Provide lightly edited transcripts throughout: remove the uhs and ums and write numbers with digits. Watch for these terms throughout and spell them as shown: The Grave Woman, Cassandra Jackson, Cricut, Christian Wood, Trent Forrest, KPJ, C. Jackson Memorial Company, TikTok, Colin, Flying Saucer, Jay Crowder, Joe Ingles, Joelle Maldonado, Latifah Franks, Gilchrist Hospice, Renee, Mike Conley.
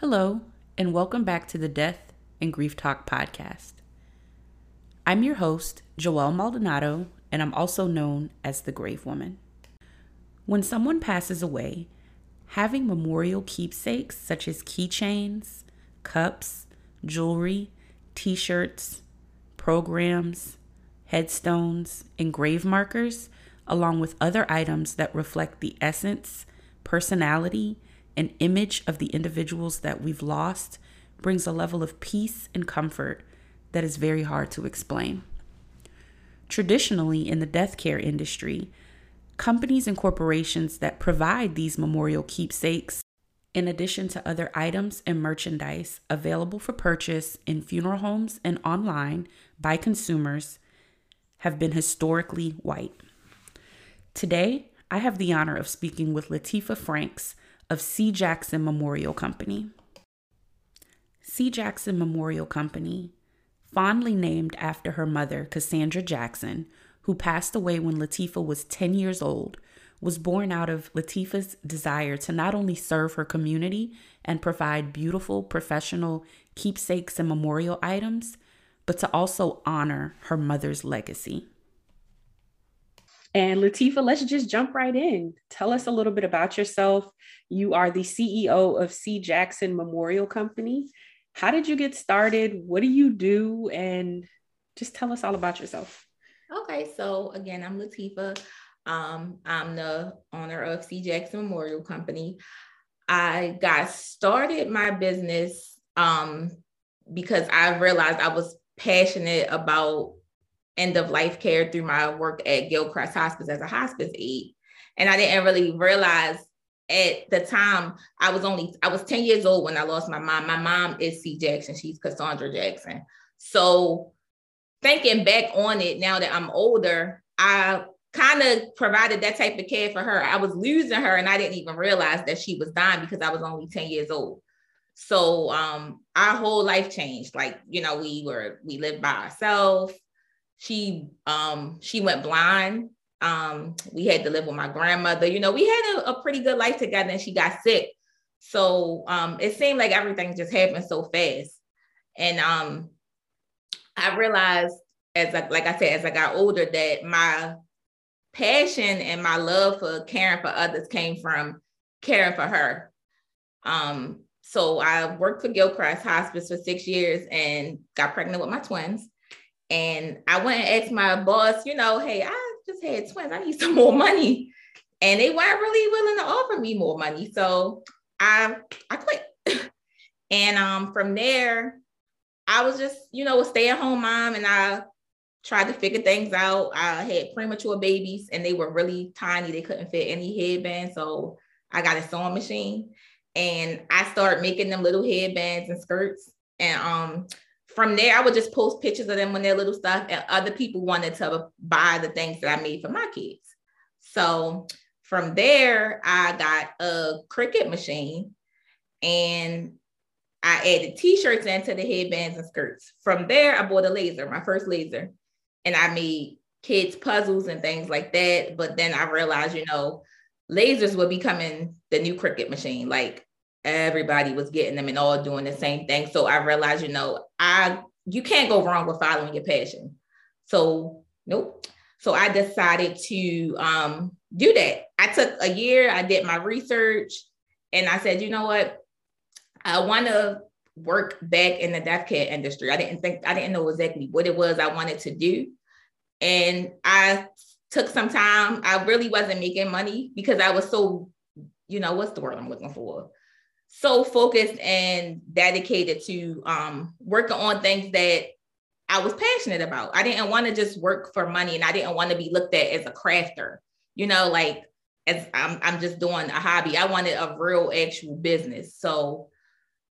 Hello, and welcome back to the Death and Grief Talk podcast. I'm your host, Joelle Maldonado, and I'm also known as The Grave Woman. When someone passes away, having memorial keepsakes such as keychains, cups, jewelry, t-shirts, programs, headstones, and grave markers, along with other items that reflect the essence, personality, an image of the individuals that we've lost brings a level of peace and comfort that is very hard to explain. Traditionally, in the death care industry, companies and corporations that provide these memorial keepsakes, in addition to other items and merchandise available for purchase in funeral homes and online by consumers, have been historically white. Today, I have the honor of speaking with Latifah Franks of C. Jackson Memorial Company. C. Jackson Memorial Company, fondly named after her mother, Cassandra Jackson, who passed away when Latifah was 10 years old, was born out of Latifah's desire to not only serve her community and provide beautiful professional keepsakes and memorial items, but to also honor her mother's legacy. And Latifah, let's just jump right in. Tell us a little bit about yourself. You are the CEO of C. Jackson Memorial Company. How did you get started? What do you do? And just tell us all about yourself. Okay, so again, I'm Latifah. I'm the owner of C. Jackson Memorial Company. I got started my business because I realized I was passionate about end-of-life care through my work at Gilchrist Hospice as a hospice aide. And I didn't really realize at the time, I was 10 years old when I lost my mom. My mom is C. Jackson. She's Cassandra Jackson. So thinking back on it, now that I'm older, I kind of provided that type of care for her. I was losing her and I didn't even realize that she was dying because I was only 10 years old. So our whole life changed. Like, you know, we lived by ourselves. She went blind. We had to live with my grandmother. You know, we had a pretty good life together and she got sick. So it seemed like everything just happened so fast. And I realized, as I got older, that my passion and my love for caring for others came from caring for her. So I worked for Gilchrist Hospice for 6 years and got pregnant with my twins. And I went and asked my boss, you know, hey, I just had twins. I need some more money. And they weren't really willing to offer me more money. So I quit. And from there, I was just, you know, a stay-at-home mom. And I tried to figure things out. I had premature babies and they were really tiny. They couldn't fit any headband. So I got a sewing machine and I started making them little headbands and skirts. And from there, I would just post pictures of them when they're little stuff, and other people wanted to buy the things that I made for my kids. So from there, I got a Cricut machine and I added t-shirts into the headbands and skirts. From there, I bought a laser, my first laser, and I made kids puzzles and things like that. But then I realized, you know, lasers were becoming the new Cricut machine. Like, everybody was getting them and all doing the same thing. So I realized, you know, you can't go wrong with following your passion. So nope. So I decided to do that. I took a year, I did my research and I said, you know what? I want to work back in the death care industry. I didn't know exactly what it was I wanted to do. And I took some time. I really wasn't making money because I was so, you know, what's the word I'm looking for? So focused and dedicated to working on things that I was passionate about. I didn't want to just work for money and I didn't want to be looked at as a crafter, you know, like as I'm just doing a hobby. I wanted a real actual business. So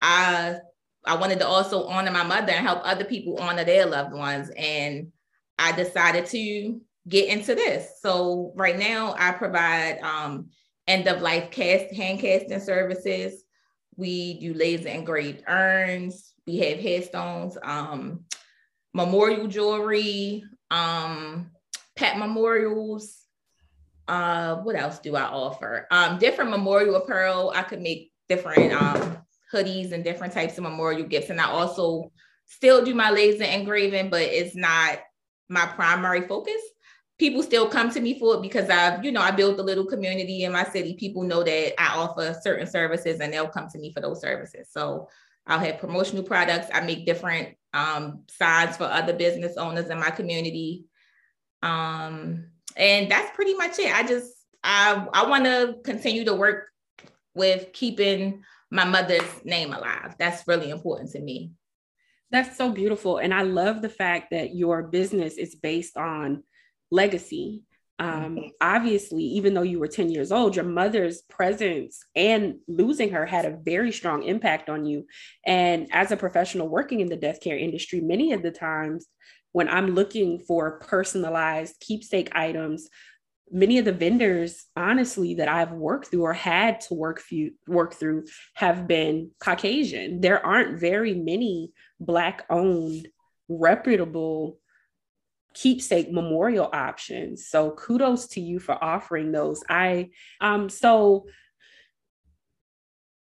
I wanted to also honor my mother and help other people honor their loved ones. And I decided to get into this. So right now I provide end-of-life hand casting services. We do laser engraved urns. We have headstones, memorial jewelry, pet memorials. What else do I offer? Different memorial apparel. I could make different hoodies and different types of memorial gifts. And I also still do my laser engraving, but it's not my primary focus. People still come to me for it because I've, you know, I built a little community in my city. People know that I offer certain services and they'll come to me for those services. So I'll have promotional products. I make different signs for other business owners in my community. And that's pretty much it. I want to continue to work with keeping my mother's name alive. That's really important to me. That's so beautiful. And I love the fact that your business is based on legacy. Obviously, even though you were 10 years old, your mother's presence and losing her had a very strong impact on you. And as a professional working in the death care industry, many of the times when I'm looking for personalized keepsake items, many of the vendors, honestly, that I've worked through or had to work through have been Caucasian. There aren't very many Black-owned, reputable keepsake memorial options. So kudos to you for offering those. So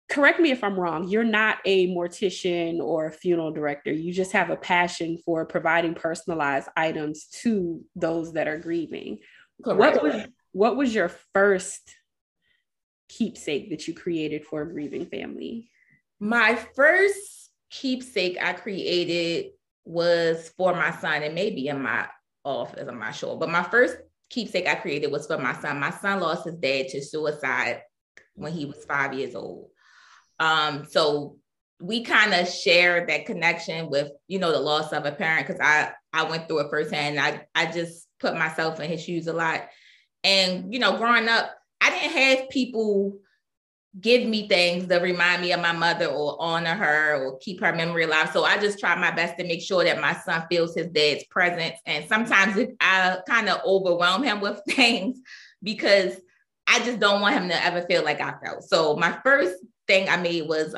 correct me if I'm wrong, you're not a mortician or a funeral director. You just have a passion for providing personalized items to those that are grieving. Correct. What was your first keepsake that you created for a grieving family? My first keepsake I created was for my son, and maybe in my office, I'm not sure. But my first keepsake I created was for my son. My son lost his dad to suicide when he was 5 years old. So we kind of shared that connection with, you know, the loss of a parent, because I went through it firsthand. I just put myself in his shoes a lot. And, you know, growing up, I didn't have people give me things that remind me of my mother or honor her or keep her memory alive. So I just try my best to make sure that my son feels his dad's presence. And sometimes I kind of overwhelm him with things because I just don't want him to ever feel like I felt. So my first thing I made was,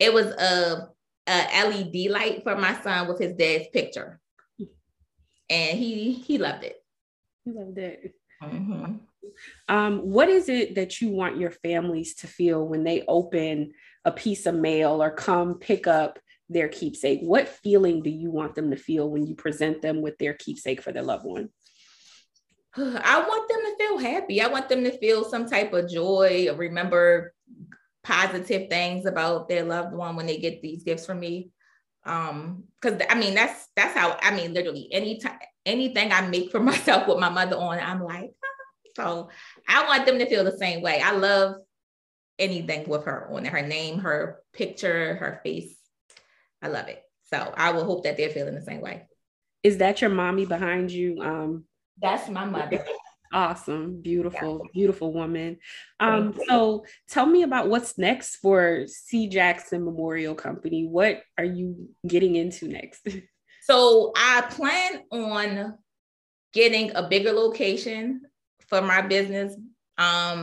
it was a LED light for my son with his dad's picture. And he loved it. He loved it. Mm-hmm. What is it that you want your families to feel when they open a piece of mail or come pick up their keepsake? What feeling do you want them to feel when you present them with their keepsake for their loved one? I want them to feel happy. I want them to feel some type of joy or remember positive things about their loved one when they get these gifts from me. Because I mean, that's how, I mean, literally anything I make for myself with my mother on, I'm like, so I want them to feel the same way. I love anything with her on it, her name, her picture, her face. I love it. So I will hope that they're feeling the same way. Is that your mommy behind you? That's my mother. Awesome. Beautiful, beautiful woman. So tell me about what's next for C. Jackson Memorial Company. What are you getting into next? So I plan on getting a bigger location for my business, kind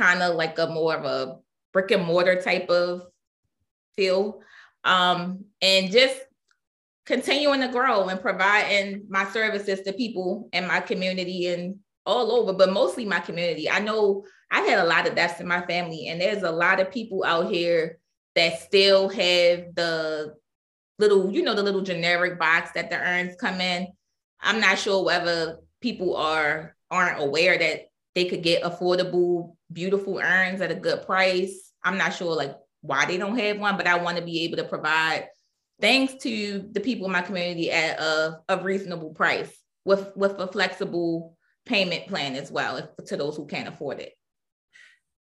of like a more of a brick and mortar type of feel, and just continuing to grow and providing my services to people in my community and all over, but mostly my community. I know I've had a lot of deaths in my family, and there's a lot of people out here that still have the little, you know, the little generic box that the urns come in. I'm not sure whether people aren't aware that they could get affordable, beautiful urns at a good price. I'm not sure like why they don't have one, but I want to be able to provide things to the people in my community at a reasonable price with a flexible payment plan as well, if, to those who can't afford it.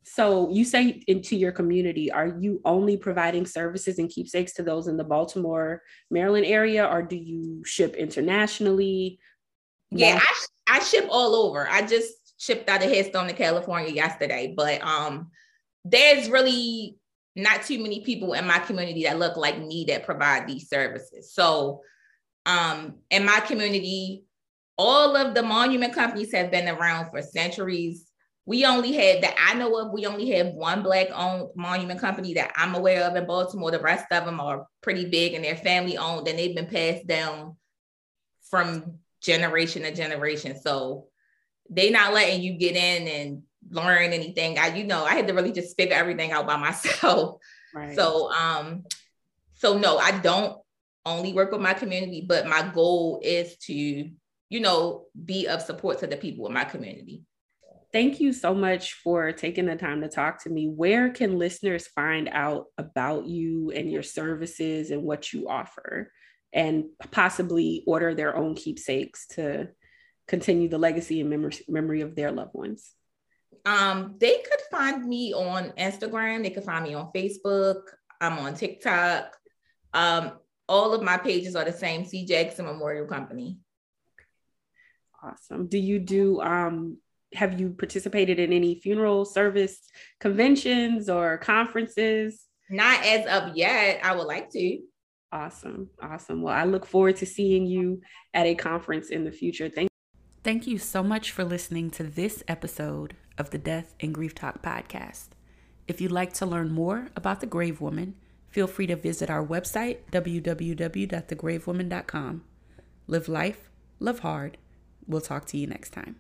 So you say into your community, are you only providing services and keepsakes to those in the Baltimore, Maryland area, or do you ship internationally? Yeah, I ship all over. I just shipped out of Headstone to California yesterday, but there's really not too many people in my community that look like me that provide these services. So in my community, all of the monument companies have been around for centuries. We only have one Black-owned monument company that I'm aware of in Baltimore. The rest of them are pretty big and they're family-owned, and they've been passed down from generation to generation. So they not letting you get in and learn anything. I had to really just figure everything out by myself. Right. So, so no, I don't only work with my community, but my goal is to, you know, be of support to the people in my community. Thank you so much for taking the time to talk to me. Where can listeners find out about you and your services and what you offer, and possibly order their own keepsakes to continue the legacy and memory of their loved ones? They could find me on Instagram. They could find me on Facebook. I'm on TikTok. All of my pages are the same, C. Jackson Memorial Company. Awesome. Do you do... have you participated in any funeral service conventions or conferences? Not as of yet. I would like to. Awesome. Awesome. Well, I look forward to seeing you at a conference in the future. Thank you so much for listening to this episode of the Death and Grief Talk podcast. If you'd like to learn more about The Grave Woman, feel free to visit our website, www.thegravewoman.com. Live life, love hard. We'll talk to you next time.